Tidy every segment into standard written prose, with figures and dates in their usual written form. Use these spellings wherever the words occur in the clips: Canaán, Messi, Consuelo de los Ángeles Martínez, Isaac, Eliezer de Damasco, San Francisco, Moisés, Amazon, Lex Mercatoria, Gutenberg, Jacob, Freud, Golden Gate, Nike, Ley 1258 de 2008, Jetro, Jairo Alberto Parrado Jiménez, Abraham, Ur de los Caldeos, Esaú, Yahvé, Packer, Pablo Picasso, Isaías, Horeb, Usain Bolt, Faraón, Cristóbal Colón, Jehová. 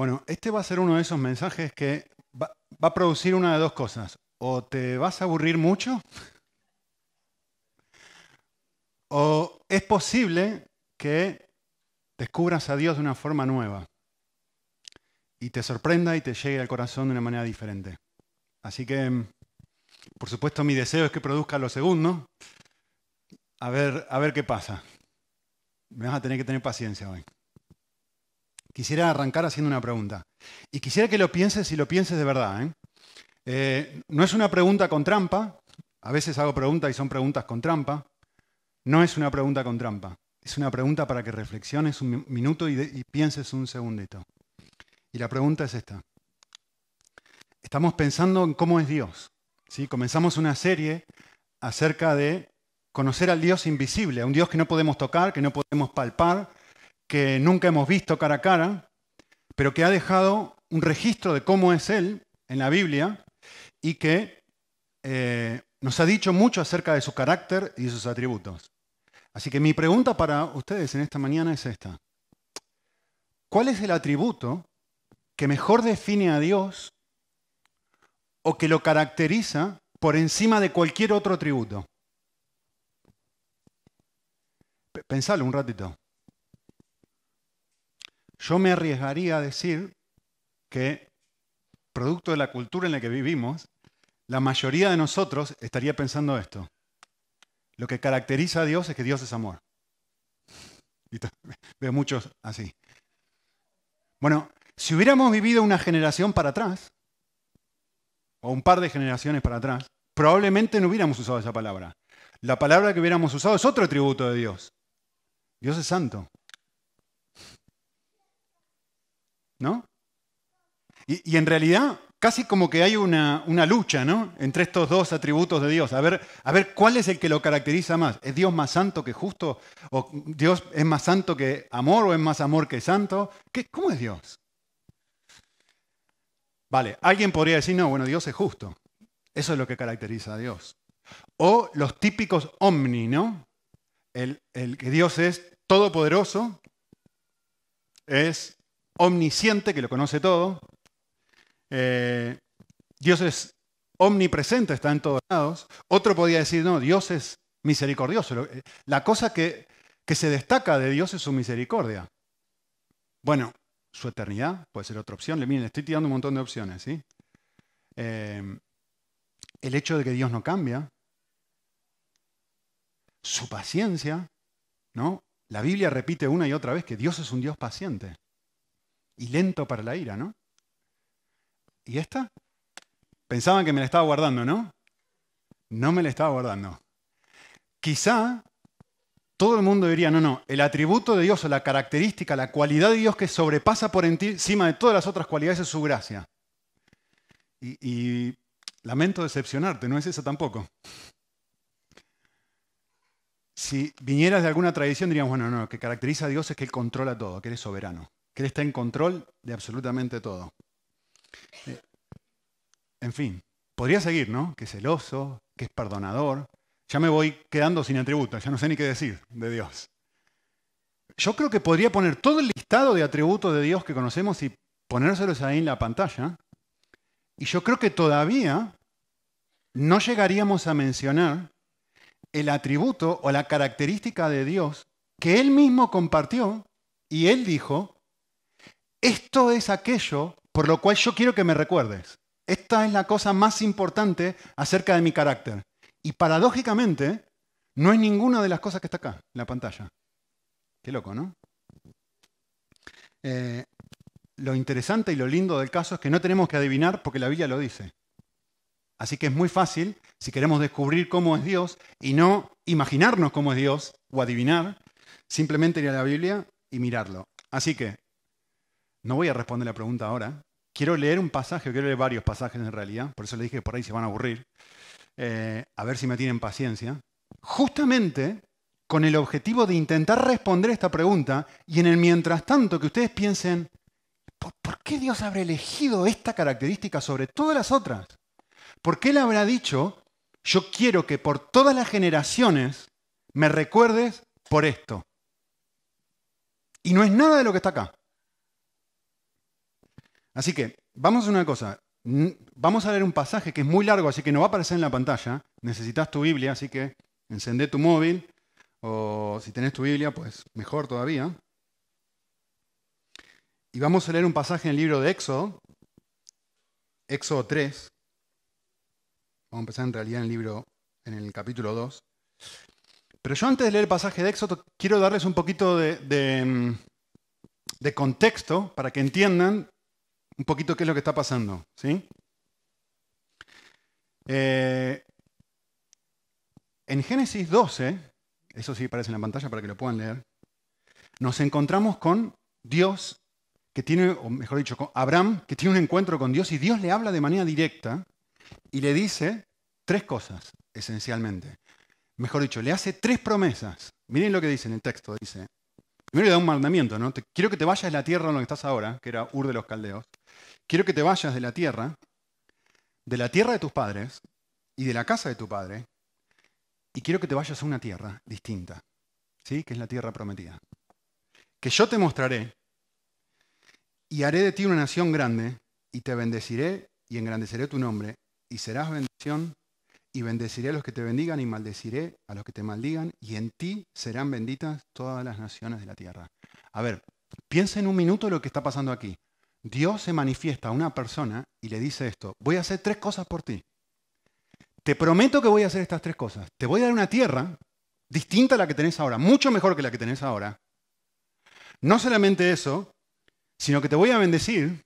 Bueno, este va a ser uno de esos mensajes que va a producir una de dos cosas. O te vas a aburrir mucho, o es posible que descubras a Dios de una forma nueva y te sorprenda y te llegue al corazón de una manera diferente. Así que, por supuesto, mi deseo es que produzca lo segundo. A ver qué pasa. Me vas a tener que tener paciencia hoy. Quisiera arrancar haciendo una pregunta. Y quisiera que lo pienses y lo pienses de verdad, ¿eh? No es una pregunta con trampa. A veces hago preguntas y son preguntas con trampa. No es una pregunta con trampa. Es una pregunta para que reflexiones un minuto y pienses un segundito. Y la pregunta es esta. Estamos pensando en cómo es Dios, ¿sí? Comenzamos una serie acerca de conocer al Dios invisible, a un Dios que no podemos tocar, que no podemos palpar, que nunca hemos visto cara a cara, pero que ha dejado un registro de cómo es Él en la Biblia y que nos ha dicho mucho acerca de su carácter y de sus atributos. Así que mi pregunta para ustedes en esta mañana es esta. ¿Cuál es el atributo que mejor define a Dios o que lo caracteriza por encima de cualquier otro atributo? Pensalo un ratito. Yo me arriesgaría a decir que, producto de la cultura en la que vivimos, la mayoría de nosotros estaría pensando esto. Lo que caracteriza a Dios es que Dios es amor. Y veo muchos así. Bueno, si hubiéramos vivido una generación para atrás, o un par de generaciones para atrás, probablemente no hubiéramos usado esa palabra. La palabra que hubiéramos usado es otro atributo de Dios. Dios es santo. ¿No? Y en realidad, casi como que hay una lucha, ¿no?, entre estos dos atributos de Dios. A ver, ¿cuál es el que lo caracteriza más? ¿Es Dios más santo que justo? ¿O Dios es más santo que amor? ¿O es más amor que santo? ¿Cómo es Dios? Vale, alguien podría decir, no, bueno, Dios es justo. Eso es lo que caracteriza a Dios. O los típicos omni, ¿no? El que Dios es todopoderoso, es omnisciente, que lo conoce todo. Dios es omnipresente, está en todos lados. Otro podría decir, no, Dios es misericordioso. La cosa que se destaca de Dios es su misericordia. Bueno, su eternidad puede ser otra opción. Miren, le estoy tirando un montón de opciones, ¿sí? El hecho de que Dios no cambia, su paciencia, ¿no? La Biblia repite una y otra vez que Dios es un Dios paciente y lento para la ira, ¿no? ¿Y esta? Pensaban que me la estaba guardando, ¿no? No me la estaba guardando. Quizá todo el mundo diría, no, el atributo de Dios o la característica, la cualidad de Dios que sobrepasa por encima de todas las otras cualidades es su gracia. Y lamento decepcionarte, no es esa tampoco. Si vinieras de alguna tradición diríamos, bueno, no, lo que caracteriza a Dios es que Él controla todo, que Él es soberano, que Él está en control de absolutamente todo. En fin, podría seguir, ¿no? Que es celoso, que es perdonador. Ya me voy quedando sin atributos, ya no sé ni qué decir de Dios. Yo creo que podría poner todo el listado de atributos de Dios que conocemos y ponérselos ahí en la pantalla. Y yo creo que todavía no llegaríamos a mencionar el atributo o la característica de Dios que Él mismo compartió y Él dijo, esto es aquello por lo cual yo quiero que me recuerdes. Esta es la cosa más importante acerca de mi carácter. Y paradójicamente, no es ninguna de las cosas que está acá, en la pantalla. Qué loco, ¿no? Lo interesante y lo lindo del caso es que no tenemos que adivinar porque la Biblia lo dice. Así que es muy fácil, si queremos descubrir cómo es Dios y no imaginarnos cómo es Dios o adivinar, simplemente ir a la Biblia y mirarlo. Así que, no voy a responder la pregunta ahora. Quiero leer un pasaje, quiero leer varios pasajes en realidad, por eso le dije que por ahí se van a aburrir. A ver si me tienen paciencia, justamente con el objetivo de intentar responder esta pregunta y en el mientras tanto que ustedes piensen, ¿por qué Dios habrá elegido esta característica sobre todas las otras? ¿Por qué Él habrá dicho, yo quiero que por todas las generaciones me recuerdes por esto? Y no es nada de lo que está acá. Así que, vamos a hacer una cosa. Vamos a leer un pasaje que es muy largo, así que no va a aparecer en la pantalla. Necesitas tu Biblia, así que encendé tu móvil. O si tenés tu Biblia, pues mejor todavía. Y vamos a leer un pasaje en el libro de Éxodo, Éxodo 3. Vamos a empezar en realidad en el capítulo 2. Pero yo antes de leer el pasaje de Éxodo, quiero darles un poquito de contexto para que entiendan un poquito qué es lo que está pasando, ¿sí? En Génesis 12, eso sí aparece en la pantalla para que lo puedan leer, nos encontramos con Dios, que tiene, o mejor dicho, con Abraham, que tiene un encuentro con Dios y Dios le habla de manera directa y le dice tres cosas, esencialmente. Mejor dicho, le hace tres promesas. Miren lo que dice en el texto, dice. Primero le da un mandamiento, ¿no? Quiero que te vayas de la tierra donde estás ahora, que era Ur de los Caldeos. Quiero que te vayas de la tierra de tus padres y de la casa de tu padre, y quiero que te vayas a una tierra distinta, ¿sí? Que es la tierra prometida. Que yo te mostraré y haré de ti una nación grande y te bendeciré y engrandeceré tu nombre y serás bendición. Y bendeciré a los que te bendigan y maldeciré a los que te maldigan, y en ti serán benditas todas las naciones de la tierra. A ver, piensen un minuto lo que está pasando aquí. Dios se manifiesta a una persona y le dice esto: voy a hacer tres cosas por ti. Te prometo que voy a hacer estas tres cosas. Te voy a dar una tierra distinta a la que tenés ahora, mucho mejor que la que tenés ahora. No solamente eso, sino que te voy a bendecir,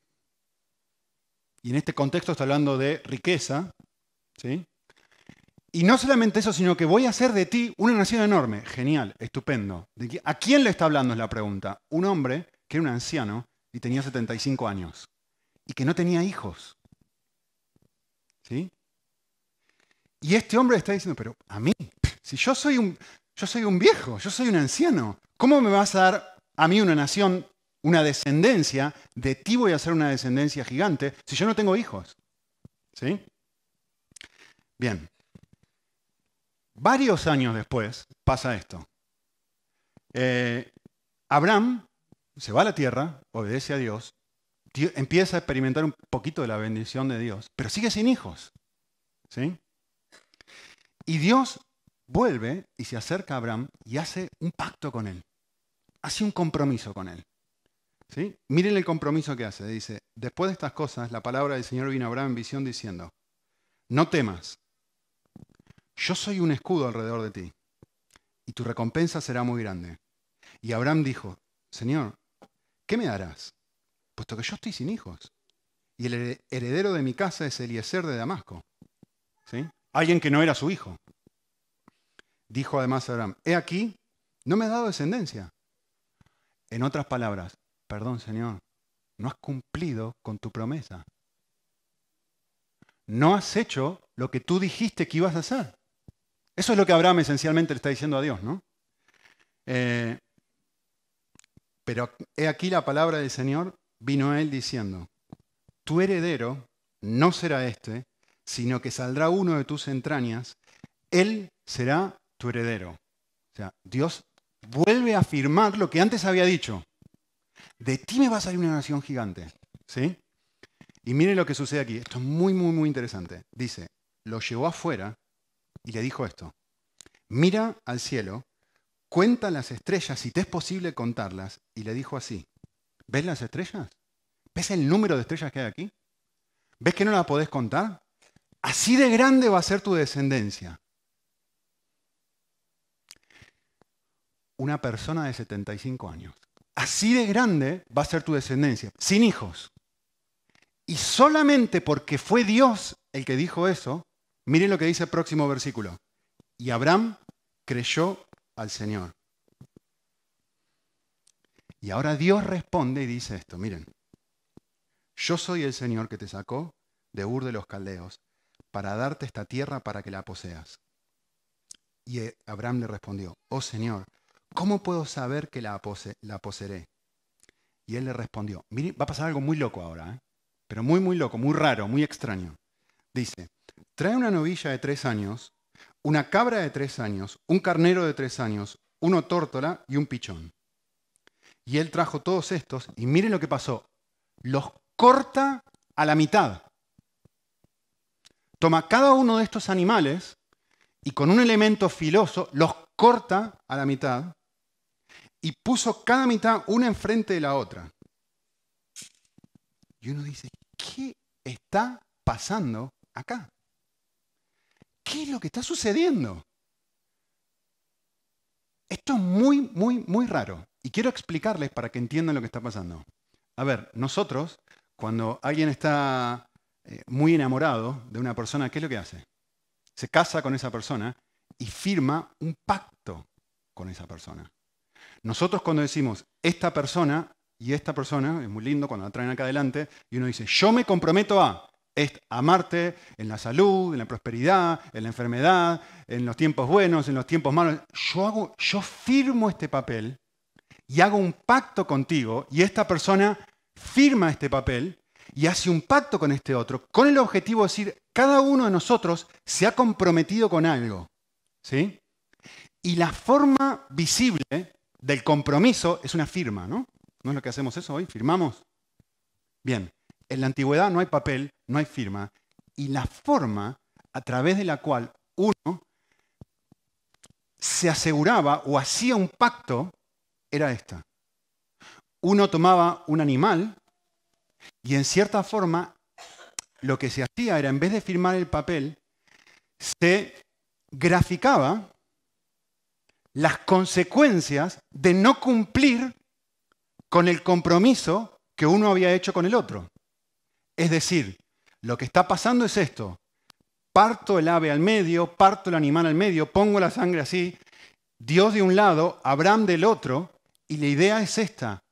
y en este contexto está hablando de riqueza, ¿sí? Y no solamente eso, sino que voy a hacer de ti una nación enorme. Genial, estupendo. ¿A quién le está hablando? Es la pregunta. Un hombre que era un anciano y tenía 75 años. Y que no tenía hijos. ¿Sí? Y este hombre está diciendo, pero a mí, si yo soy un viejo, yo soy un anciano, ¿cómo me vas a dar a mí una nación, una descendencia? De ti voy a hacer una descendencia gigante si yo no tengo hijos. ¿Sí? Bien. Varios años después pasa esto. Abraham se va a la tierra, obedece a Dios, empieza a experimentar un poquito de la bendición de Dios, pero sigue sin hijos, ¿sí? Y Dios vuelve y se acerca a Abraham y hace un pacto con él, hace un compromiso con él, ¿sí? Miren el compromiso que hace. Dice: después de estas cosas, la palabra del Señor vino a Abraham en visión diciendo: no temas. Yo soy un escudo alrededor de ti, y tu recompensa será muy grande. Y Abraham dijo: Señor, ¿qué me darás? Puesto que yo estoy sin hijos, y el heredero de mi casa es Eliezer de Damasco. ¿Sí? Alguien que no era su hijo. Dijo además Abraham: he aquí, no me has dado descendencia. En otras palabras, perdón, Señor, no has cumplido con tu promesa. No has hecho lo que tú dijiste que ibas a hacer. Eso es lo que Abraham esencialmente le está diciendo a Dios, ¿no? Pero he aquí la palabra del Señor vino a él diciendo: tu heredero no será este, sino que saldrá uno de tus entrañas, él será tu heredero. O sea, Dios vuelve a afirmar lo que antes había dicho. De ti me va a salir una nación gigante, ¿sí? Y miren lo que sucede aquí. Esto es muy, muy, muy interesante. Dice: lo llevó afuera y le dijo esto: mira al cielo, cuenta las estrellas si te es posible contarlas. Y le dijo así: ¿ves las estrellas? ¿Ves el número de estrellas que hay aquí? ¿Ves que no las podés contar? Así de grande va a ser tu descendencia. Una persona de 75 años. Así de grande va a ser tu descendencia. Sin hijos. Y solamente porque fue Dios el que dijo eso, miren lo que dice el próximo versículo: y Abraham creyó al Señor. Y ahora Dios responde y dice esto, miren: yo soy el Señor que te sacó de Ur de los Caldeos para darte esta tierra para que la poseas. Y Abraham le respondió: oh Señor, ¿cómo puedo saber que la poseeré? Y él le respondió, miren, va a pasar algo muy loco ahora, ¿eh? Pero muy, muy loco, muy raro, muy extraño. Dice: trae una novilla de 3 años, una cabra de 3 años, un carnero de 3 años, una tórtola y un pichón. Y él trajo todos estos, y miren lo que pasó. Los corta a la mitad. Toma cada uno de estos animales y con un elemento filoso los corta a la mitad y puso cada mitad una enfrente de la otra. Y uno dice, ¿qué está pasando acá? ¿Qué es lo que está sucediendo? Esto es muy raro. Y quiero explicarles para que entiendan lo que está pasando. A ver, nosotros, cuando alguien está muy enamorado de una persona, ¿qué es lo que hace? Se casa con esa persona y firma un pacto con esa persona. Nosotros cuando decimos, esta persona y esta persona, es muy lindo cuando la traen acá adelante, y uno dice, yo me comprometo a amarte en la salud, en la prosperidad, en la enfermedad, en los tiempos buenos, en los tiempos malos. Yo firmo este papel y hago un pacto contigo, y esta persona firma este papel y hace un pacto con este otro, con el objetivo de decir, cada uno de nosotros se ha comprometido con algo. ¿Sí? Y la forma visible del compromiso es una firma, ¿no? ¿No es lo que hacemos eso hoy? ¿Firmamos? Bien. En la antigüedad no hay papel, no hay firma. Y la forma a través de la cual uno se aseguraba o hacía un pacto era esta. Uno tomaba un animal y en cierta forma lo que se hacía era, en vez de firmar el papel, se graficaba las consecuencias de no cumplir con el compromiso que uno había hecho con el otro. Es decir, lo que está pasando es esto. Parto el ave al medio, parto el animal al medio, pongo la sangre así, Dios de un lado, Abraham del otro, y la idea es esta.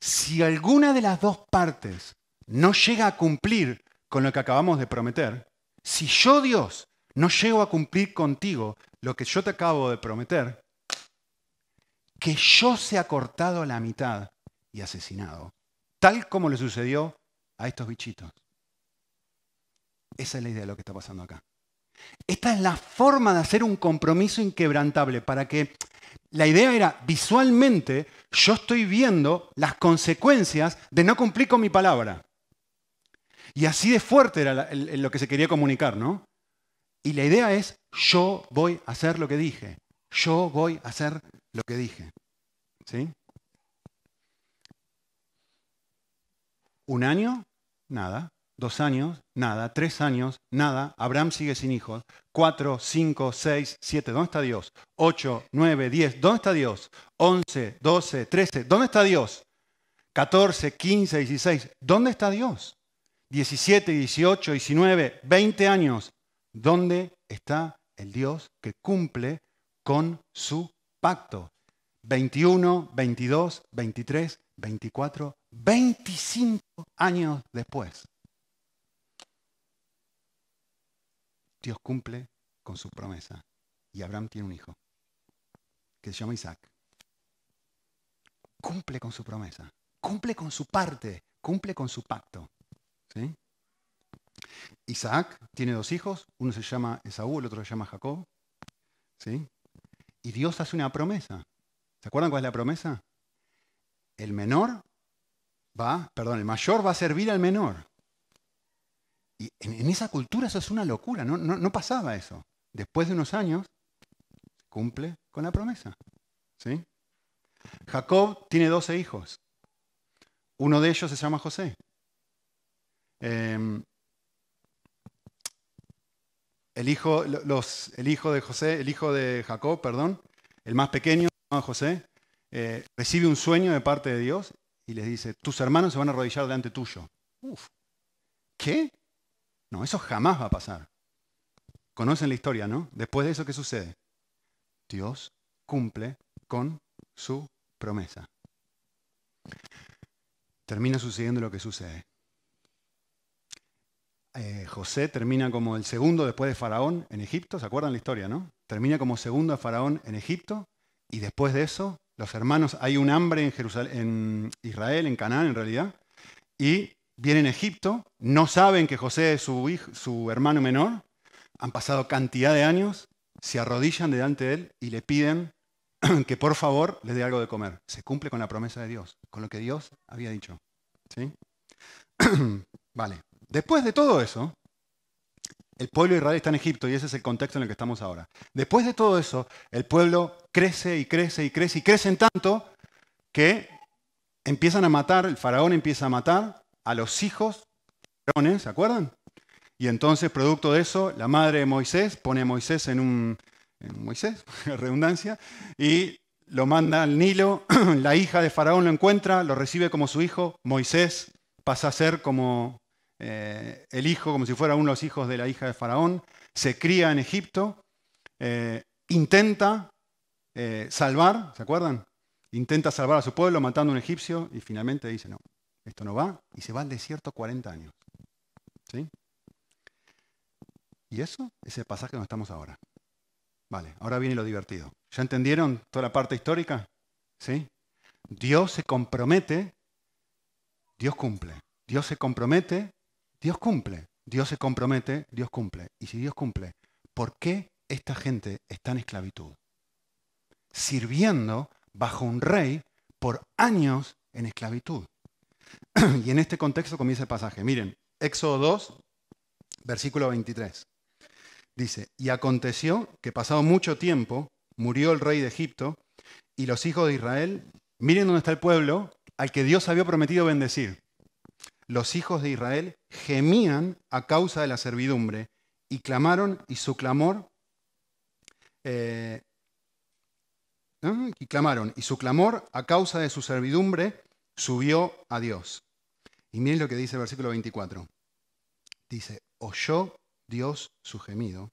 Si alguna de las dos partes no llega a cumplir con lo que acabamos de prometer, si yo, Dios, no llego a cumplir contigo lo que yo te acabo de prometer, que yo sea cortado a la mitad y asesinado, tal como le sucedió a estos bichitos. Esa es la idea de lo que está pasando acá. Esta es la forma de hacer un compromiso inquebrantable, para que la idea era, visualmente, yo estoy viendo las consecuencias de no cumplir con mi palabra. Y así de fuerte era lo que se quería comunicar, ¿no? Y la idea es, yo voy a hacer lo que dije. Yo voy a hacer lo que dije. ¿Sí? Un año, nada. 2 años, nada. 3 años, nada. Abraham sigue sin hijos. 4, 5, 6, 7. ¿Dónde está Dios? 8, 9, 10. ¿Dónde está Dios? 11, 12, 13. ¿Dónde está Dios? 14, 15, 16. ¿Dónde está Dios? 17, 18, 19, 20 años. ¿Dónde está el Dios que cumple con su pacto? 21, 22, 23, 24, 25 años después. Dios cumple con su promesa y Abraham tiene un hijo que se llama Isaac. Cumple con su promesa, cumple con su parte, cumple con su pacto. ¿Sí? Isaac tiene 2 hijos, uno se llama Esaú, el otro se llama Jacob. ¿Sí? Y Dios hace una promesa. ¿Se acuerdan cuál es la promesa? El mayor va a servir al menor. Y en esa cultura eso es una locura, no pasaba eso. Después de unos años, cumple con la promesa. ¿Sí? Jacob tiene 12 hijos. Uno de ellos se llama José. El hijo de Jacob, el más pequeño, José, recibe un sueño de parte de Dios y les dice, tus hermanos se van a arrodillar delante tuyo. Uf, ¿qué? No, eso jamás va a pasar. Conocen la historia, ¿no? Después de eso, ¿qué sucede? Dios cumple con su promesa. Termina sucediendo lo que sucede. José termina como el segundo después de Faraón en Egipto. ¿Se acuerdan la historia, no? Termina como segundo de Faraón en Egipto. Y después de eso, los hermanos, hay un hambre en Israel, en Canaán en realidad. Y vienen a Egipto, no saben que José es su hermano menor. Han pasado cantidad de años, se arrodillan delante de él y le piden que por favor les dé algo de comer. Se cumple con la promesa de Dios, con lo que Dios había dicho. ¿Sí? Vale. Después de todo eso, el pueblo de Israel está en Egipto y ese es el contexto en el que estamos ahora. Después de todo eso, el pueblo crece y crece y crece y crecen tanto que empiezan a matar, el faraón empieza a matar a los hijos de faraones, ¿se acuerdan? Y entonces, producto de eso, la madre de Moisés pone a Moisés en redundancia, y lo manda al Nilo, la hija de Faraón lo encuentra, lo recibe como su hijo, Moisés pasa a ser como el hijo, como si fuera uno de los hijos de la hija de Faraón, se cría en Egipto, intenta salvar, ¿se acuerdan? Intenta salvar a su pueblo matando a un egipcio y finalmente dice no, esto no va, y se va al desierto 40 años. ¿Sí? Y eso es el pasaje donde estamos ahora. Vale, ahora viene lo divertido. ¿Ya entendieron toda la parte histórica? ¿Sí? Dios se compromete, Dios cumple. Dios se compromete, Dios cumple. Dios se compromete, Dios cumple. Y si Dios cumple, ¿por qué esta gente está en esclavitud? Sirviendo bajo un rey por años en esclavitud. Y en este contexto comienza el pasaje. Miren, Éxodo 2, versículo 23. Dice, y aconteció que pasado mucho tiempo murió el rey de Egipto y los hijos de Israel, miren dónde está el pueblo al que Dios había prometido bendecir. Los hijos de Israel gemían a causa de la servidumbre y clamaron y su clamor, a causa de su servidumbre subió a Dios. Y miren lo que dice el versículo 24. Dice, oyó Dios su gemido,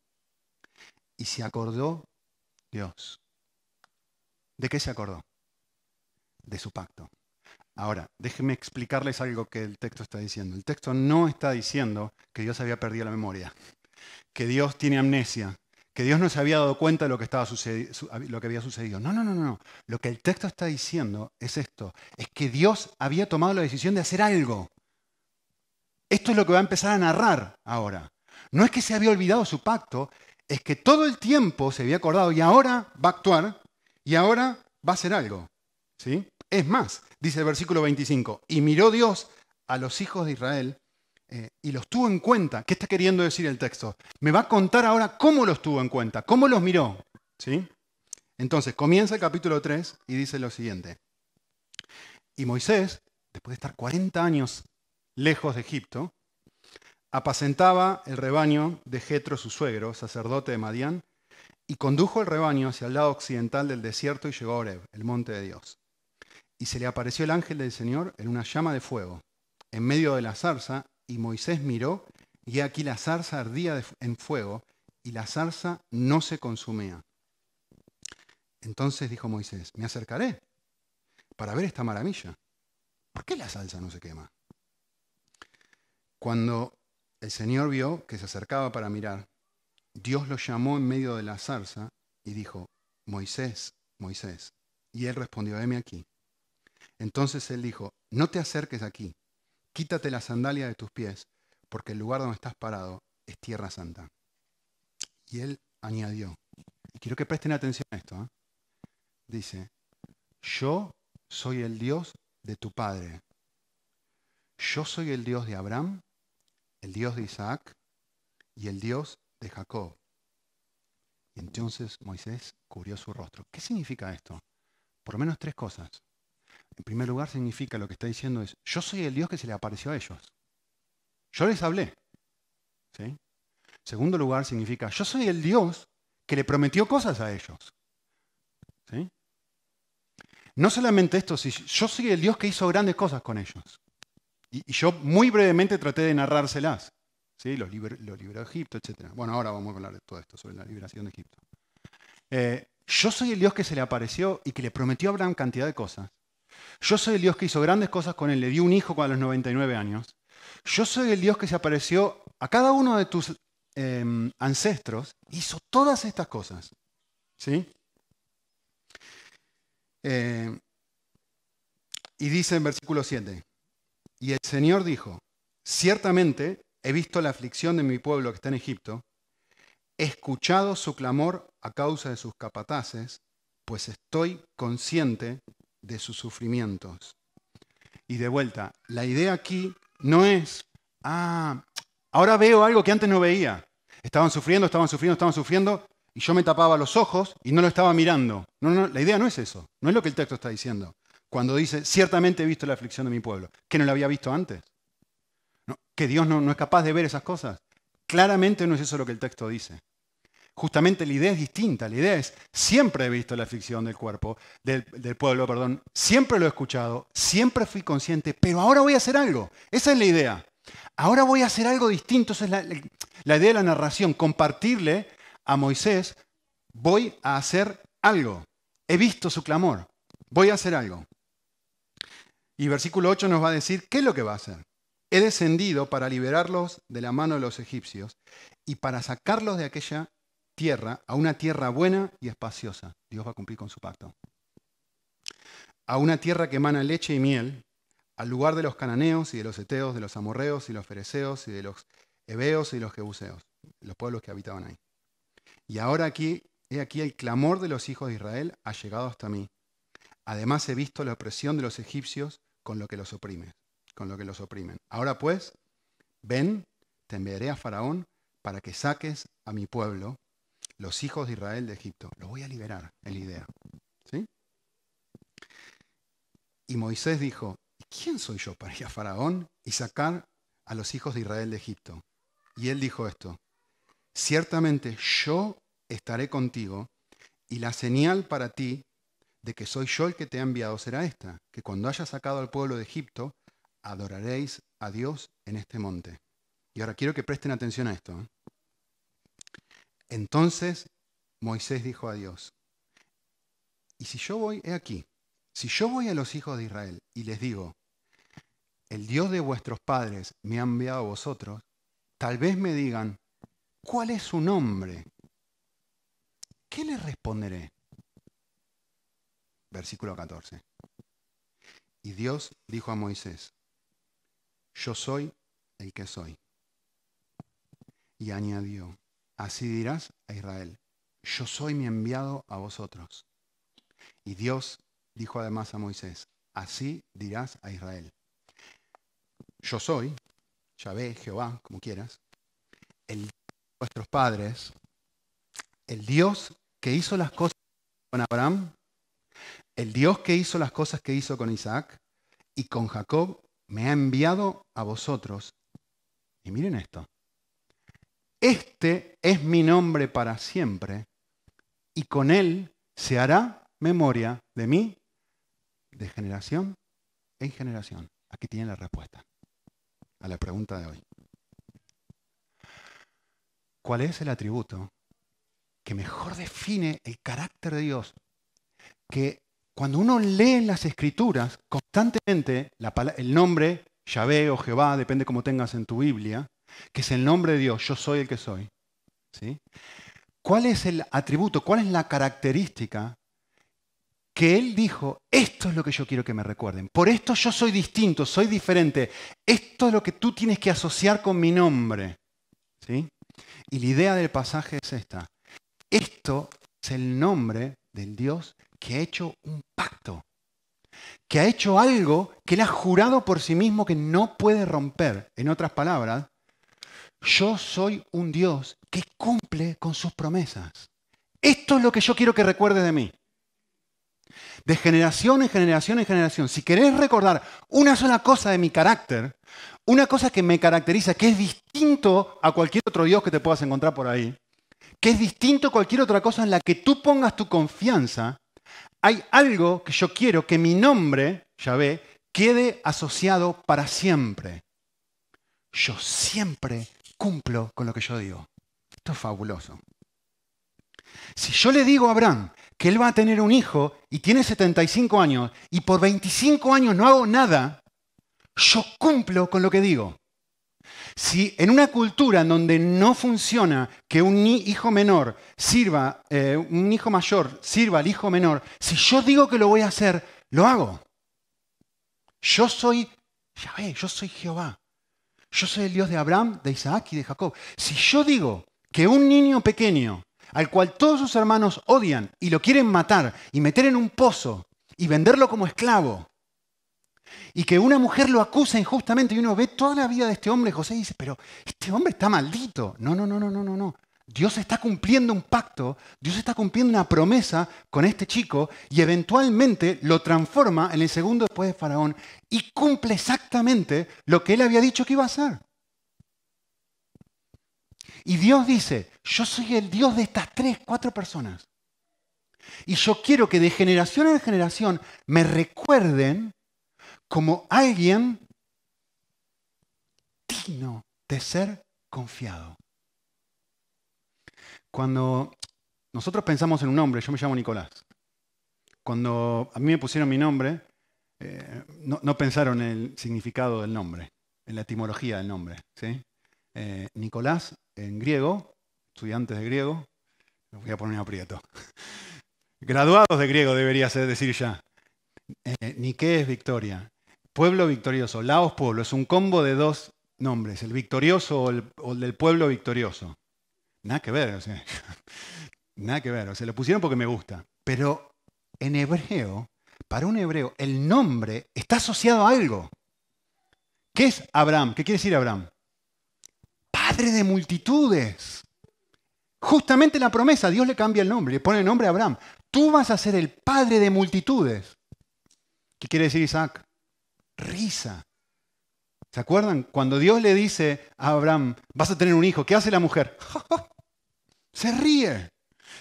y se acordó Dios. ¿De qué se acordó? De su pacto. Ahora, déjenme explicarles algo que el texto está diciendo. El texto no está diciendo que Dios había perdido la memoria, que Dios tiene amnesia, que Dios no se había dado cuenta de lo que estaba lo que había sucedido. No, no, no, no. Lo que el texto está diciendo es esto, es que Dios había tomado la decisión de hacer algo. Esto es lo que va a empezar a narrar ahora. No es que se había olvidado su pacto, es que todo el tiempo se había acordado y ahora va a actuar y ahora va a hacer algo. ¿Sí? Es más, dice el versículo 25, y miró Dios a los hijos de Israel y los tuvo en cuenta. ¿Qué está queriendo decir el texto? Me va a contar ahora cómo los tuvo en cuenta, cómo los miró. ¿Sí? Entonces comienza el capítulo 3 y dice lo siguiente. Y Moisés, después de estar 40 años lejos de Egipto, apacentaba el rebaño de Jetro, su suegro, sacerdote de Madián, y condujo el rebaño hacia el lado occidental del desierto y llegó a Horeb, el monte de Dios. Y se le apareció el ángel del Señor en una llama de fuego, en medio de la zarza, y Moisés miró, y aquí la zarza ardía en fuego, y la zarza no se consumía. Entonces dijo Moisés, me acercaré para ver esta maravilla. ¿Por qué la zarza no se quema? Cuando el Señor vio que se acercaba para mirar, Dios lo llamó en medio de la zarza y dijo, Moisés, Moisés. Y él respondió, heme aquí. Entonces él dijo, no te acerques aquí, quítate la sandalia de tus pies, porque el lugar donde estás parado es tierra santa. Y él añadió, y quiero que presten atención a esto, dice, yo soy el Dios de tu padre. Yo soy el Dios de Abraham, el Dios de Isaac y el Dios de Jacob. Y entonces Moisés cubrió su rostro. ¿Qué significa esto? Por lo menos tres cosas. En primer lugar, significa lo que está diciendo es, yo soy el Dios que se le apareció a ellos. Yo les hablé. ¿Sí? En segundo lugar, significa, yo soy el Dios que le prometió cosas a ellos. ¿Sí? No solamente esto, yo soy el Dios que hizo grandes cosas con ellos. Y yo muy brevemente traté de narrárselas. ¿Sí? Los liberó de Egipto, etc. Bueno, ahora vamos a hablar de todo esto, sobre la liberación de Egipto. Yo soy el Dios que se le apareció y que le prometió a Abraham cantidad de cosas. Yo soy el Dios que hizo grandes cosas con él, le dio un hijo a los 99 años. Yo soy el Dios que se apareció a cada uno de tus ancestros, hizo todas estas cosas. ¿Sí? Y dice en versículo 7, y el Señor dijo, ciertamente he visto la aflicción de mi pueblo que está en Egipto, he escuchado su clamor a causa de sus capataces, pues estoy consciente de sus sufrimientos. Y de vuelta, la idea aquí No es, ahora veo algo que antes no veía. Estaban sufriendo, y yo me tapaba los ojos y no lo estaba mirando. No, la idea no es eso. No es lo que el texto está diciendo. Cuando dice, ciertamente he visto la aflicción de mi pueblo. ¿Que no la había visto antes? No, que Dios no es capaz de ver esas cosas. Claramente no es eso lo que el texto dice. Justamente la idea es distinta. La idea es, siempre he visto la aflicción del pueblo, siempre lo he escuchado, siempre fui consciente, pero ahora voy a hacer algo. Esa es la idea. Ahora voy a hacer algo distinto. Esa es la idea de la narración. Compartirle a Moisés, voy a hacer algo. He visto su clamor. Voy a hacer algo. Y versículo 8 nos va a decir, ¿qué es lo que va a hacer? He descendido para liberarlos de la mano de los egipcios y para sacarlos de aquella tierra, a una tierra buena y espaciosa. Dios va a cumplir con su pacto. A una tierra que emana leche y miel, al lugar de los cananeos y de los heteos, de los amorreos y los fereceos y de los heveos y los jebuseos, los pueblos que habitaban ahí. Y ahora he aquí el clamor de los hijos de Israel ha llegado hasta mí. Además he visto la opresión de los egipcios con lo que los oprimen. Ahora pues, ven, te enviaré a Faraón para que saques a mi pueblo, los hijos de Israel de Egipto. Los voy a liberar, es la idea. ¿Sí? Y Moisés dijo, ¿quién soy yo para ir a Faraón y sacar a los hijos de Israel de Egipto? Y él dijo esto, ciertamente yo estaré contigo y la señal para ti de que soy yo el que te ha enviado será esta, que cuando hayas sacado al pueblo de Egipto, adoraréis a Dios en este monte. Y ahora quiero que presten atención a esto, ¿eh? Entonces Moisés dijo a Dios, y si yo voy a los hijos de Israel y les digo, el Dios de vuestros padres me ha enviado a vosotros, tal vez me digan, ¿cuál es su nombre? ¿Qué les responderé? Versículo 14. Y Dios dijo a Moisés, yo soy el que soy. Y añadió, así dirás a Israel, yo soy mi enviado a vosotros. Y Dios dijo además a Moisés, así dirás a Israel, yo soy, Yahvé, Jehová, como quieras, el Dios de vuestros padres, el Dios que hizo las cosas con Abraham, el Dios que hizo las cosas que hizo con Isaac y con Jacob, me ha enviado a vosotros. Y miren esto. Este es mi nombre para siempre, y con él se hará memoria de mí, de generación en generación. Aquí tienen la respuesta a la pregunta de hoy. ¿Cuál es el atributo que mejor define el carácter de Dios? Que cuando uno lee las Escrituras, constantemente el nombre Yahvé o Jehová, depende cómo tengas en tu Biblia, que es el nombre de Dios, yo soy el que soy. ¿Sí? ¿Cuál es el atributo, cuál es la característica que Él dijo, esto es lo que yo quiero que me recuerden? Por esto yo soy distinto, soy diferente. Esto es lo que tú tienes que asociar con mi nombre. ¿Sí? Y la idea del pasaje es esta. Esto es el nombre del Dios que ha hecho un pacto, que ha hecho algo que Él ha jurado por sí mismo que no puede romper. En otras palabras, yo soy un Dios que cumple con sus promesas. Esto es lo que yo quiero que recuerdes de mí. De generación en generación en generación. Si querés recordar una sola cosa de mi carácter, una cosa que me caracteriza, que es distinto a cualquier otro Dios que te puedas encontrar por ahí, que es distinto a cualquier otra cosa en la que tú pongas tu confianza, hay algo que yo quiero que mi nombre, Yahvé, quede asociado para siempre. Yo siempre cumplo con lo que yo digo. Esto es fabuloso. Si yo le digo a Abraham que él va a tener un hijo y tiene 75 años y por 25 años no hago nada, yo cumplo con lo que digo. Si en una cultura en donde no funciona que un hijo mayor sirva al hijo menor, si yo digo que lo voy a hacer, lo hago. Yo soy Yahvé, yo soy Jehová. Yo soy el Dios de Abraham, de Isaac y de Jacob. Si yo digo que un niño pequeño, al cual todos sus hermanos odian y lo quieren matar y meter en un pozo y venderlo como esclavo, Y que una mujer lo acusa injustamente y uno ve toda la vida de este hombre, José, y dice, pero este hombre está maldito. No. Dios está cumpliendo un pacto, Dios está cumpliendo una promesa con este chico y eventualmente lo transforma en el segundo después de Faraón y cumple exactamente lo que él había dicho que iba a hacer. Y Dios dice, yo soy el Dios de estas 3, 4 personas. Y yo quiero que de generación en generación me recuerden como alguien digno de ser confiado. Cuando nosotros pensamos en un nombre, yo me llamo Nicolás. Cuando a mí me pusieron mi nombre, no pensaron en el significado del nombre, en la etimología del nombre, ¿sí? Nicolás, en griego, estudiantes de griego, me voy a poner un aprieto. Graduados de griego debería ser decir ya. Nike es victoria. Pueblo victorioso. Laos pueblo. Es un combo de 2 nombres. El victorioso o el del pueblo victorioso. Nada que ver. O sea, nada que ver. O sea, lo pusieron porque me gusta. Pero en hebreo, para un hebreo, el nombre está asociado a algo. ¿Qué es Abraham? ¿Qué quiere decir Abraham? Padre de multitudes. Justamente la promesa. Dios le cambia el nombre. Le pone el nombre a Abraham. Tú vas a ser el padre de multitudes. ¿Qué quiere decir Isaac? Risa. ¿Se acuerdan? Cuando Dios le dice a Abraham, vas a tener un hijo, ¿qué hace la mujer? Se ríe.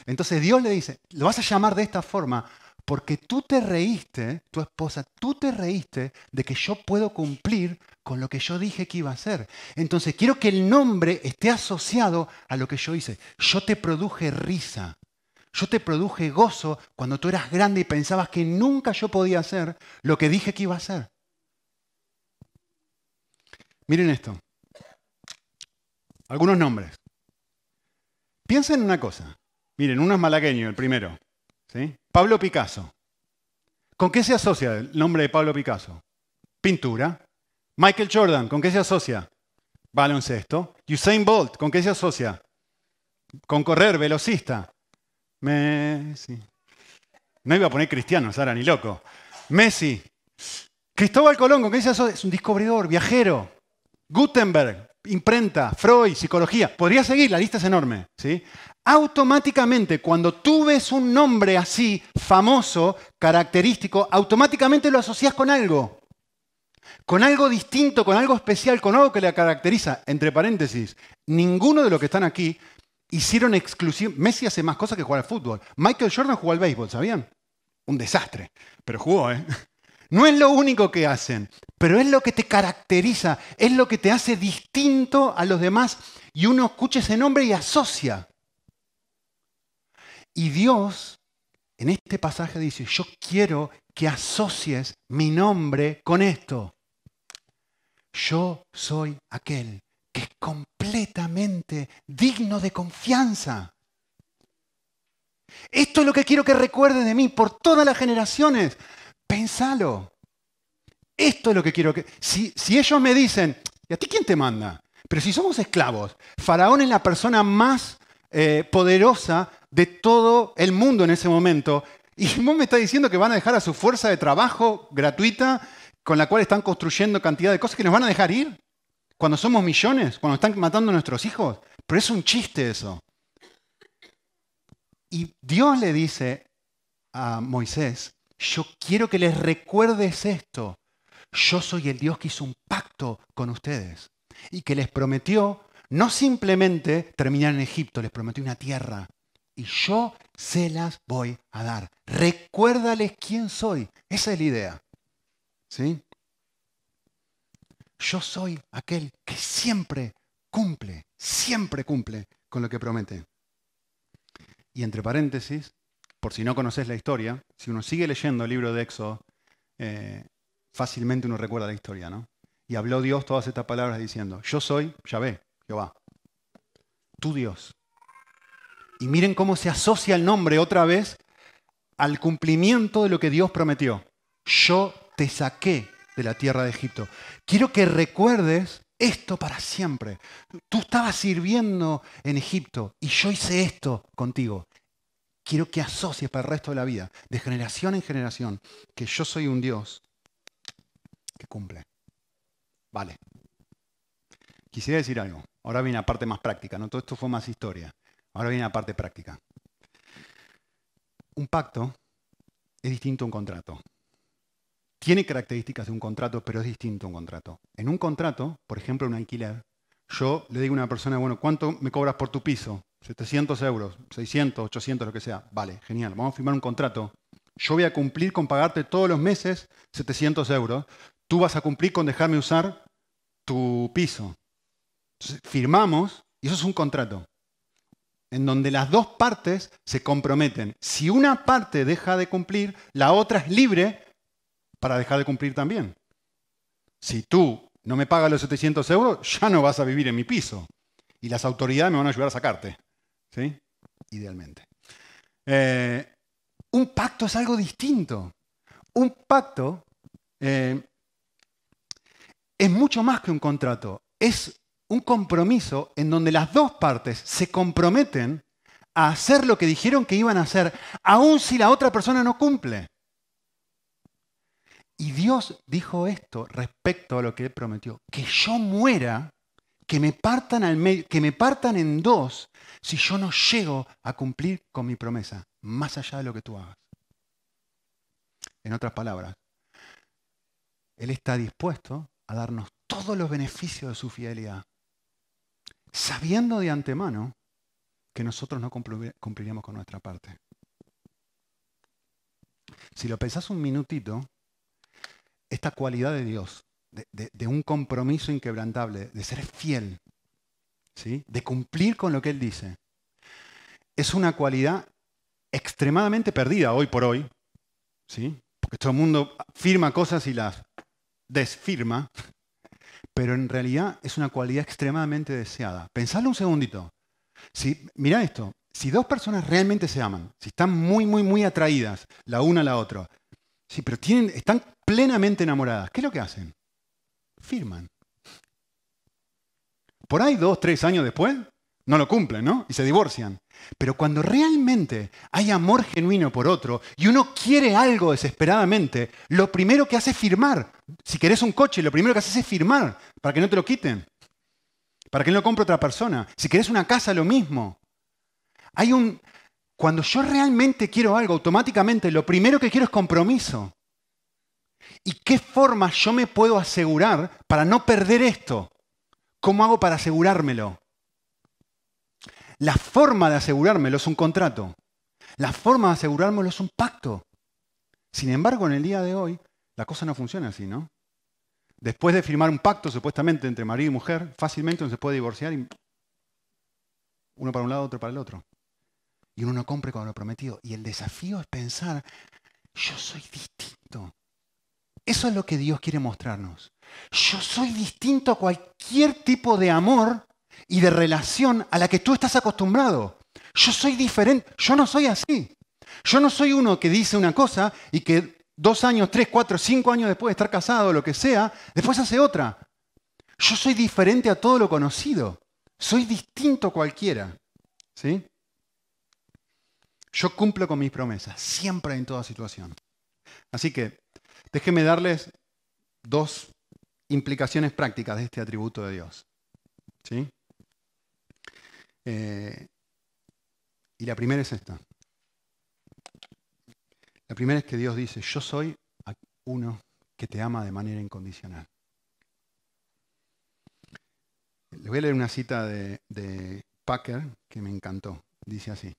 Entonces Dios le dice, lo vas a llamar de esta forma, porque tú te reíste, tu esposa, tú te reíste de que yo puedo cumplir con lo que yo dije que iba a hacer. Entonces quiero que el nombre esté asociado a lo que yo hice. Yo te produje risa. Yo te produje gozo cuando tú eras grande y pensabas que nunca yo podía hacer lo que dije que iba a hacer. Miren esto. Algunos nombres. Piensen en una cosa. Miren, uno es malagueño, el primero, ¿sí? Pablo Picasso. ¿Con qué se asocia el nombre de Pablo Picasso? Pintura. Michael Jordan, ¿con qué se asocia? Baloncesto. Usain Bolt, ¿con qué se asocia? Con correr, velocista. Messi. No iba a poner Cristiano, Sara, ni loco. Messi. Cristóbal Colón, ¿con qué se asocia? Es un descubridor, viajero. Gutenberg, imprenta. Freud, psicología. Podría seguir, la lista es enorme, ¿sí? Automáticamente, cuando tú ves un nombre así, famoso, característico, automáticamente lo asocias con algo distinto, con algo especial, con algo que le caracteriza. Entre paréntesis, ninguno de los que están aquí hicieron exclusivo. Messi hace más cosas que jugar al fútbol. Michael Jordan jugó al béisbol, ¿sabían? Un desastre, pero jugó, ¿eh? No es lo único que hacen, pero es lo que te caracteriza, es lo que te hace distinto a los demás y uno escucha ese nombre y asocia. Y Dios, en este pasaje dice, yo quiero que asocies mi nombre con esto. Yo soy aquel que es completamente digno de confianza. Esto es lo que quiero que recuerden de mí por todas las generaciones. Pensalo. Esto es lo que quiero que... Si ellos me dicen, ¿y a ti quién te manda? Pero si somos esclavos, Faraón es la persona más poderosa de todo el mundo en ese momento. Y vos me estás diciendo que van a dejar a su fuerza de trabajo gratuita, con la cual están construyendo cantidad de cosas, que nos van a dejar ir. Cuando somos millones, cuando están matando a nuestros hijos. Pero es un chiste eso. Y Dios le dice a Moisés, yo quiero que les recuerdes esto. Yo soy el Dios que hizo un pacto con ustedes y que les prometió no simplemente terminar en Egipto, les prometió una tierra y yo se las voy a dar. Recuérdales quién soy. Esa es la idea, ¿sí? Yo soy aquel que siempre cumple con lo que promete. Y entre paréntesis, por si no conoces la historia, si uno sigue leyendo el libro de Éxodo, fácilmente uno recuerda la historia, ¿no? Y habló Dios todas estas palabras diciendo, yo soy Yahvé, Jehová, tu Dios. Y miren cómo se asocia el nombre otra vez al cumplimiento de lo que Dios prometió. Yo te saqué de la tierra de Egipto. Quiero que recuerdes esto para siempre. Tú estabas sirviendo en Egipto y yo hice esto contigo. Quiero que asocies para el resto de la vida, de generación en generación, que yo soy un Dios que cumple. Vale. Quisiera decir algo. Ahora viene la parte más práctica, ¿no? Todo esto fue más historia. Ahora viene la parte práctica. Un pacto es distinto a un contrato. Tiene características de un contrato, pero es distinto a un contrato. En un contrato, por ejemplo, un alquiler, yo le digo a una persona, bueno, ¿cuánto me cobras por tu piso? 700 euros, 600, 800, lo que sea. Vale, genial, vamos a firmar un contrato. Yo voy a cumplir con pagarte todos los meses 700 euros. Tú vas a cumplir con dejarme usar tu piso. Entonces, firmamos, y eso es un contrato, en donde las dos partes se comprometen. Si una parte deja de cumplir, la otra es libre para dejar de cumplir también. Si tú no me pagas los 700 euros, ya no vas a vivir en mi piso. Y las autoridades me van a ayudar a sacarte. ¿Sí? Idealmente. Un pacto es algo distinto. Un pacto es mucho más que un contrato. Es un compromiso en donde las dos partes se comprometen a hacer lo que dijeron que iban a hacer, aun si la otra persona no cumple. Y Dios dijo esto respecto a lo que Él prometió. Que yo muera, que me partan al medio, que me partan en dos, si yo no llego a cumplir con mi promesa, más allá de lo que tú hagas. En otras palabras, Él está dispuesto a darnos todos los beneficios de su fidelidad, sabiendo de antemano que nosotros no cumpliríamos con nuestra parte. Si lo pensás un minutito, esta cualidad de Dios, de un compromiso inquebrantable, de ser fiel, ¿sí?, de cumplir con lo que Él dice, es una cualidad extremadamente perdida hoy por hoy, ¿sí?, porque todo el mundo firma cosas y las desfirma, pero en realidad es una cualidad extremadamente deseada. Pensadlo un segundito. Si, mirá esto. Si dos personas realmente se aman, si están muy, muy, muy atraídas la una a la otra, sí, pero están plenamente enamoradas, ¿qué es lo que hacen? Firman. Por ahí 2, 3 años después, no lo cumplen, ¿no? Y se divorcian. Pero cuando realmente hay amor genuino por otro y uno quiere algo desesperadamente, lo primero que hace es firmar. Si querés un coche, lo primero que haces es firmar para que no te lo quiten, para que no lo compre otra persona. Si querés una casa, lo mismo. Cuando yo realmente quiero algo, automáticamente lo primero que quiero es compromiso. ¿Y qué forma yo me puedo asegurar para no perder esto? ¿Cómo hago para asegurármelo? La forma de asegurármelo es un contrato. La forma de asegurármelo es un pacto. Sin embargo, en el día de hoy, la cosa no funciona así, ¿no? Después de firmar un pacto, supuestamente, entre marido y mujer, fácilmente uno se puede divorciar, y uno para un lado, otro para el otro. Y uno no cumple con lo prometido. Y el desafío es pensar, yo soy distinto. Eso es lo que Dios quiere mostrarnos. Yo soy distinto a cualquier tipo de amor y de relación a la que tú estás acostumbrado. Yo soy diferente. Yo no soy así. Yo no soy uno que dice una cosa y que 2 años, 3, 4, 5 años después de estar casado o lo que sea, después hace otra. Yo soy diferente a todo lo conocido. Soy distinto a cualquiera. ¿Sí? Yo cumplo con mis promesas, siempre, en toda situación. Así que déjenme darles 2 implicaciones prácticas de este atributo de Dios. ¿Sí? Y la primera es esta. La primera es que Dios dice, yo soy uno que te ama de manera incondicional. Les voy a leer una cita de Packer que me encantó. Dice así.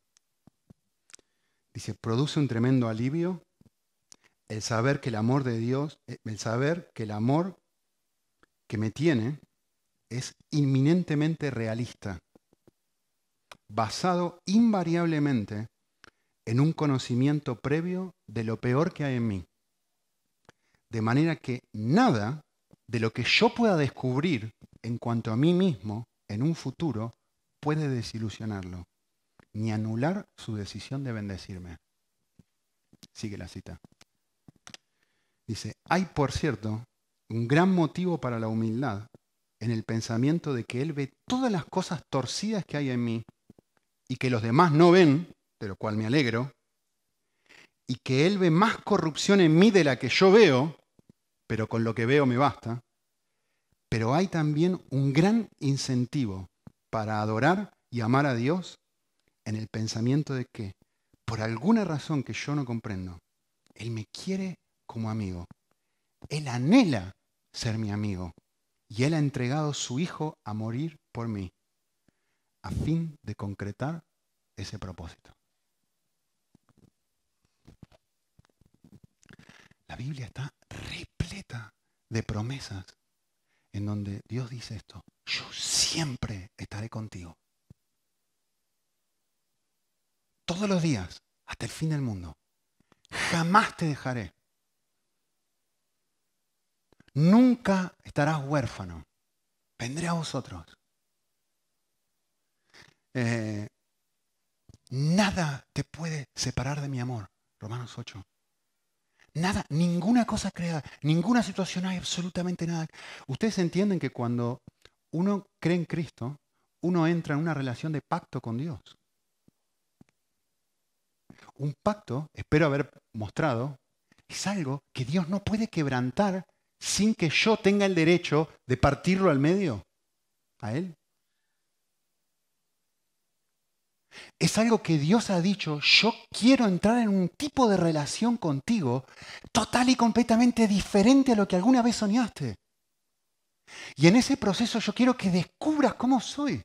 Dice, produce un tremendo alivio el saber que el amor de Dios, el saber que el amor que me tiene es inminentemente realista, basado invariablemente en un conocimiento previo de lo peor que hay en mí. De manera que nada de lo que yo pueda descubrir en cuanto a mí mismo en un futuro puede desilusionarlo, ni anular su decisión de bendecirme. Sigue la cita. Dice, hay, por cierto, un gran motivo para la humildad en el pensamiento de que Él ve todas las cosas torcidas que hay en mí y que los demás no ven, de lo cual me alegro, y que Él ve más corrupción en mí de la que yo veo pero con lo que veo me basta. Pero hay también un gran incentivo para adorar y amar a Dios en el pensamiento de que, por alguna razón que yo no comprendo, Él me quiere como amigo. Él anhela ser mi amigo y Él ha entregado a su Hijo a morir por mí a fin de concretar ese propósito. La Biblia está repleta de promesas en donde Dios dice esto: yo siempre estaré contigo. Todos los días, hasta el fin del mundo. Jamás te dejaré. Nunca estarás huérfano. Vendré a vosotros. Nada te puede separar de mi amor. Romanos 8. Nada, ninguna cosa creada, ninguna situación, hay absolutamente nada. Ustedes entienden que cuando uno cree en Cristo, uno entra en una relación de pacto con Dios. Un pacto, espero haber mostrado, es algo que Dios no puede quebrantar sin que yo tenga el derecho de partirlo al medio, a Él. Es algo que Dios ha dicho: yo quiero entrar en un tipo de relación contigo total y completamente diferente a lo que alguna vez soñaste. Y en ese proceso yo quiero que descubras cómo soy.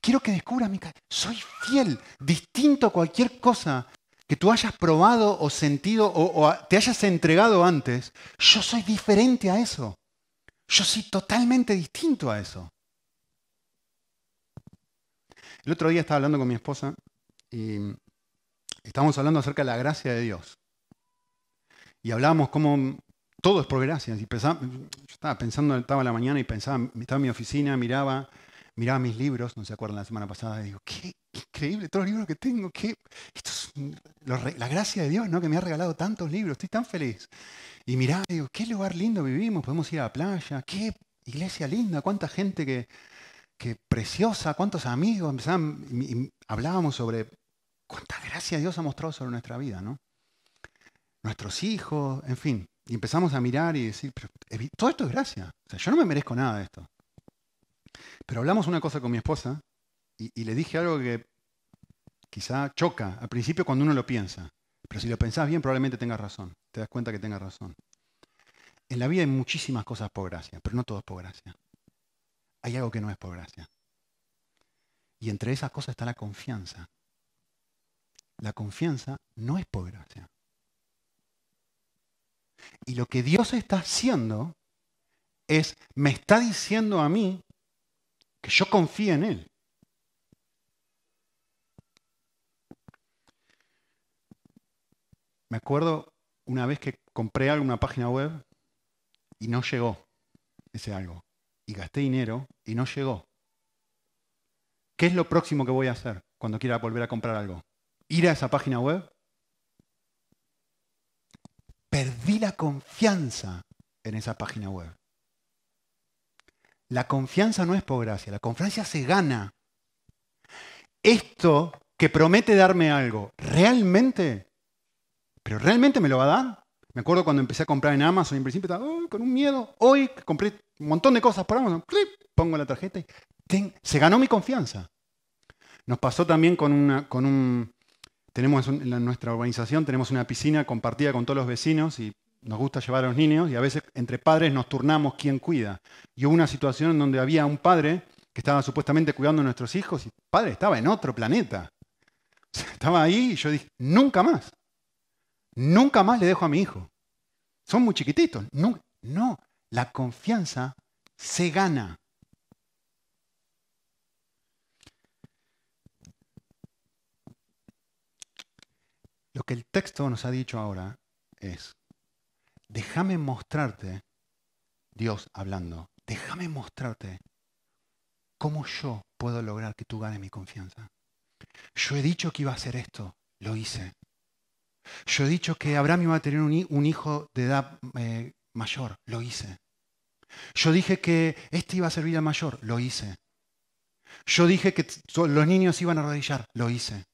Quiero que descubras mi carácter. Soy fiel, distinto a cualquier cosa que tú hayas probado o sentido o te hayas entregado antes. Yo soy diferente a eso. Yo soy totalmente distinto a eso. El otro día estaba hablando con mi esposa y estábamos hablando acerca de la gracia de Dios. Y hablábamos cómo todo es por gracia. Y pensaba, yo estaba pensando, estaba en la mañana y pensaba, estaba en mi oficina, miraba mis libros, no se acuerdan, la semana pasada, y digo, qué increíble, todos los libros que tengo, esto es la gracia de Dios, ¿no? Que me ha regalado tantos libros, estoy tan feliz. Y miraba, digo, qué lugar lindo vivimos, podemos ir a la playa, qué iglesia linda, cuánta gente que preciosa, cuántos amigos. Hablábamos sobre cuánta gracia Dios ha mostrado sobre nuestra vida, ¿no? Nuestros hijos, en fin. Y empezamos a mirar y decir, pero todo esto es gracia, o sea, yo no me merezco nada de esto. Pero hablamos una cosa con mi esposa y le dije algo que quizá choca al principio cuando uno lo piensa. Pero si lo pensás bien, probablemente tengas razón. Te das cuenta que tengas razón. En la vida hay muchísimas cosas por gracia, pero no todo es por gracia. Hay algo que no es por gracia. Y entre esas cosas está la confianza. La confianza no es por gracia. Y lo que Dios está haciendo es, me está diciendo a mí que yo confíe en Él. Me acuerdo una vez que compré algo en una página web y no llegó ese algo. Y gasté dinero y no llegó. ¿Qué es lo próximo que voy a hacer cuando quiera volver a comprar algo? ¿Ir a esa página web? Perdí la confianza en esa página web. La confianza no es por gracia, la confianza se gana. Esto que promete darme algo, ¿realmente? ¿Pero realmente me lo va a dar? Me acuerdo cuando empecé a comprar en Amazon, en principio estaba con un miedo. Hoy compré un montón de cosas por Amazon, ¡clip! Pongo la tarjeta y se ganó mi confianza. Nos pasó también tenemos en nuestra urbanización, tenemos una piscina compartida con todos los vecinos y nos gusta llevar a los niños y a veces entre padres nos turnamos quién cuida. Y hubo una situación en donde había un padre que estaba supuestamente cuidando a nuestros hijos y el padre estaba en otro planeta. O sea, estaba ahí y yo dije, nunca más. Nunca más le dejo a mi hijo. Son muy chiquititos. No, la confianza se gana. Lo que el texto nos ha dicho ahora es, déjame mostrarte, Dios hablando, déjame mostrarte cómo yo puedo lograr que tú ganes mi confianza. Yo he dicho que iba a hacer esto, lo hice. Yo he dicho que Abraham iba a tener un hijo de edad mayor, lo hice. Yo dije que este iba a servir al mayor, lo hice. Yo dije que los niños iban a arrodillar, lo hice.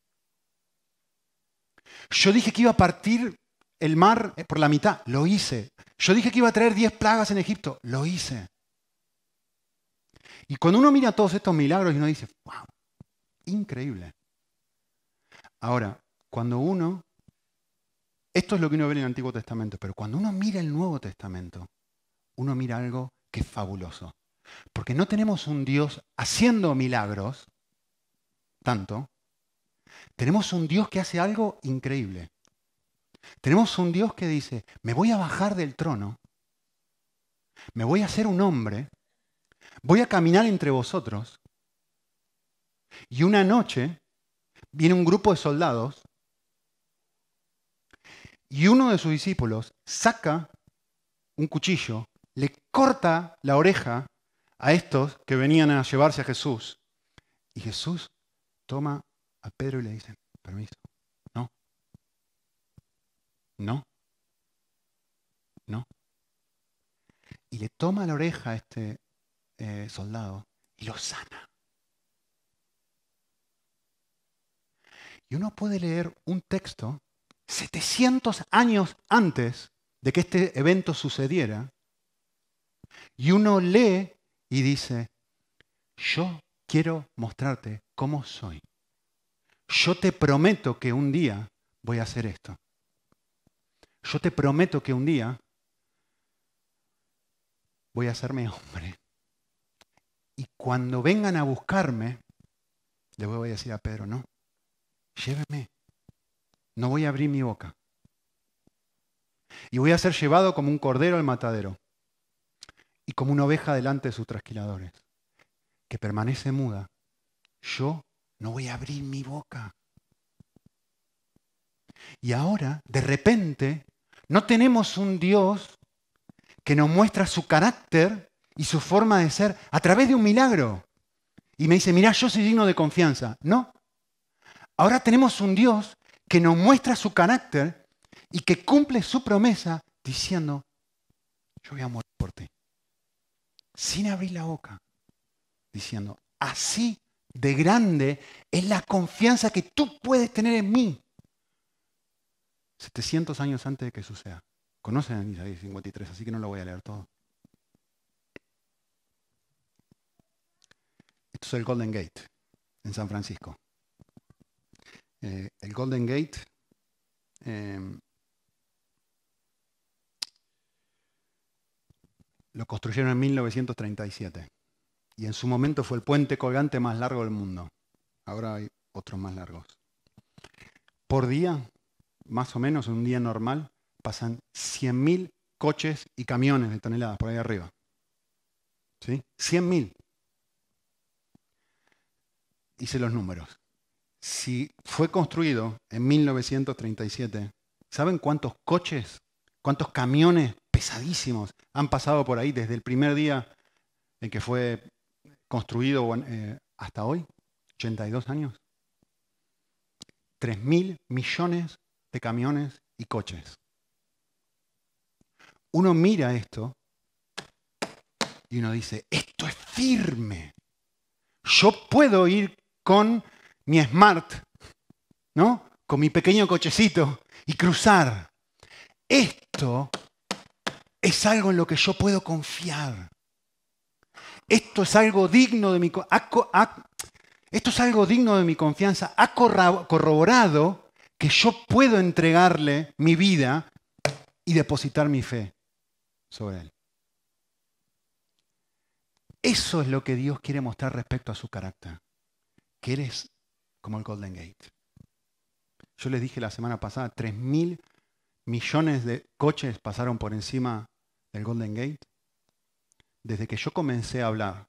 Yo dije que iba a partir el mar por la mitad, lo hice. Yo dije que iba a traer 10 plagas en Egipto, lo hice. Y cuando uno mira todos estos milagros y uno dice, wow, increíble. Ahora, cuando uno, esto es lo que uno ve en el Antiguo Testamento, pero cuando uno mira el Nuevo Testamento, uno mira algo que es fabuloso. Porque no tenemos un Dios haciendo milagros, tanto, tenemos un Dios que hace algo increíble. Tenemos un Dios que dice, me voy a bajar del trono, me voy a hacer un hombre, voy a caminar entre vosotros, y una noche viene un grupo de soldados y uno de sus discípulos saca un cuchillo, le corta la oreja a estos que venían a llevarse a Jesús. Y Jesús toma a Pedro y le dice, permiso, no. Y le toma la oreja a este soldado y lo sana. Y uno puede leer un texto 700 años antes de que este evento sucediera, y uno lee y dice, yo quiero mostrarte cómo soy. Yo te prometo que un día voy a hacer esto. Yo te prometo que un día voy a hacerme hombre. Y cuando vengan a buscarme, le voy a decir a Pedro, no, lléveme. No voy a abrir mi boca. Y voy a ser llevado como un cordero al matadero y como una oveja delante de sus trasquiladores, que permanece muda. Yo no voy a abrir mi boca. Y ahora, de repente, no tenemos un Dios que nos muestra su carácter y su forma de ser a través de un milagro. Y me dice, mirá, yo soy digno de confianza. No. Ahora tenemos un Dios que nos muestra su carácter y que cumple su promesa diciendo, yo voy a morir por ti. Sin abrir la boca. Diciendo, así de grande es la confianza que tú puedes tener en mí. 700 años antes de que suceda. Conocen a Isaías 53, así que no lo voy a leer todo. Esto es el Golden Gate, en San Francisco. El Golden Gate lo construyeron en 1937. Y en su momento fue el puente colgante más largo del mundo. Ahora hay otros más largos. Por día, más o menos, en un día normal, pasan 100.000 coches y camiones de toneladas por ahí arriba. ¿Sí? 100.000. Hice los números. Si fue construido en 1937, ¿saben cuántos coches, cuántos camiones pesadísimos han pasado por ahí desde el primer día en que fue construido hasta hoy? 82 años. 3.000 millones de camiones y coches. Uno mira esto y uno dice, esto es firme. Yo puedo ir con mi Smart, ¿no? Con mi pequeño cochecito y cruzar. Esto es algo en lo que yo puedo confiar. Esto es algo digno de mi, esto es algo digno de mi confianza. Ha corroborado que yo puedo entregarle mi vida y depositar mi fe sobre él. Eso es lo que Dios quiere mostrar respecto a su carácter, que eres como el Golden Gate. Yo les dije la semana pasada, 3.000 millones de coches pasaron por encima del Golden Gate. Desde que yo comencé a hablar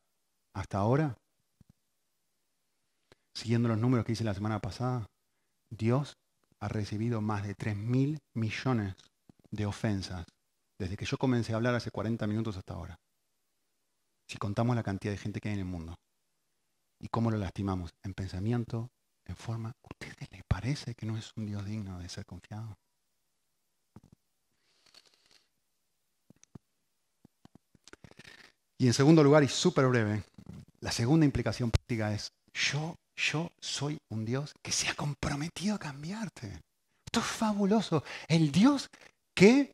hasta ahora, siguiendo los números que hice la semana pasada, Dios ha recibido más de 3.000 millones de ofensas desde que yo comencé a hablar hace 40 minutos hasta ahora. Si contamos la cantidad de gente que hay en el mundo y cómo lo lastimamos en pensamiento, en forma, ¿a ustedes les parece que no es un Dios digno de ser confiado? Y en segundo lugar, y súper breve, la segunda implicación práctica es, yo soy un Dios que se ha comprometido a cambiarte. Esto es fabuloso. El Dios que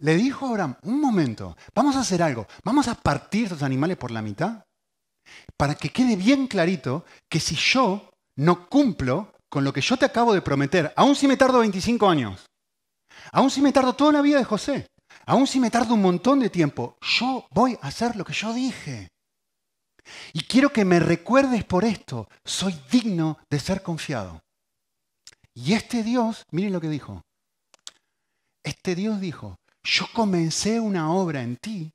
le dijo a Abraham, un momento, vamos a hacer algo, vamos a partir estos animales por la mitad para que quede bien clarito que si yo no cumplo con lo que yo te acabo de prometer, aun si me tardo 25 años, aun si me tardo toda la vida de José, aun si me tardo un montón de tiempo, yo voy a hacer lo que yo dije. Y quiero que me recuerdes por esto, soy digno de ser confiado. Y este Dios, miren lo que dijo. Este Dios dijo, yo comencé una obra en ti,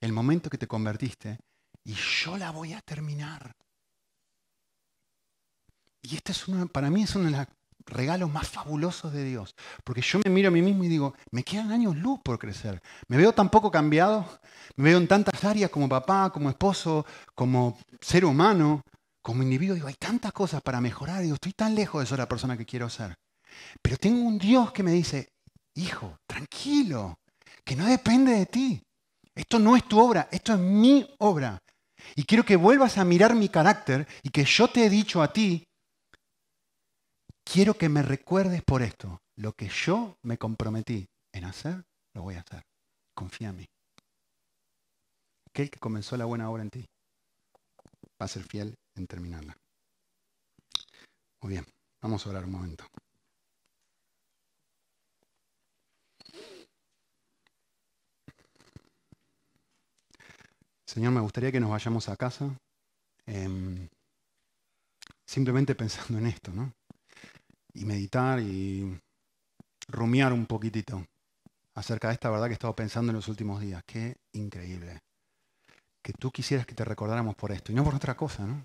el momento que te convertiste, y yo la voy a terminar. Y este es uno, para mí es uno de los regalos más fabulosos de Dios. Porque yo me miro a mí mismo y digo, me quedan años luz por crecer. Me veo tan poco cambiado, me veo en tantas áreas como papá, como esposo, como ser humano, como individuo. Digo, hay tantas cosas para mejorar. Digo, estoy tan lejos de ser la persona que quiero ser. Pero tengo un Dios que me dice, hijo, tranquilo, que no depende de ti. Esto no es tu obra, esto es mi obra. Y quiero que vuelvas a mirar mi carácter y que yo te he dicho a ti, quiero que me recuerdes por esto. Lo que yo me comprometí en hacer, lo voy a hacer. Confía en mí. Aquel que comenzó la buena obra en ti va a ser fiel en terminarla. Muy bien, vamos a orar un momento. Señor, me gustaría que nos vayamos a casa simplemente pensando en esto, ¿no? Y meditar y rumiar un poquitito acerca de esta verdad que he estado pensando en los últimos días. Qué increíble. Que tú quisieras que te recordáramos por esto y no por otra cosa, ¿no?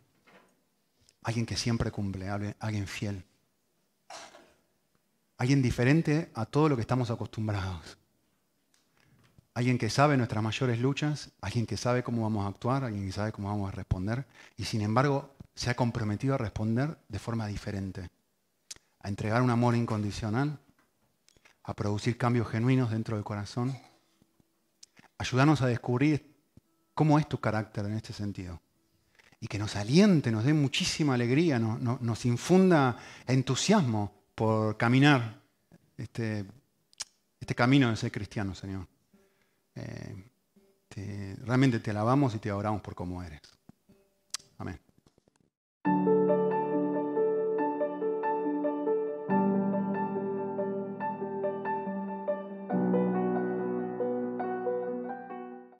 Alguien que siempre cumple, alguien fiel. Alguien diferente a todo lo que estamos acostumbrados. Alguien que sabe nuestras mayores luchas, alguien que sabe cómo vamos a actuar, alguien que sabe cómo vamos a responder y sin embargo se ha comprometido a responder de forma diferente. A entregar un amor incondicional, a producir cambios genuinos dentro del corazón. Ayudarnos a descubrir cómo es tu carácter en este sentido. Y que nos aliente, nos dé muchísima alegría, nos infunda entusiasmo por caminar este camino de ser cristiano, Señor. Realmente te alabamos y te adoramos por cómo eres. Amén.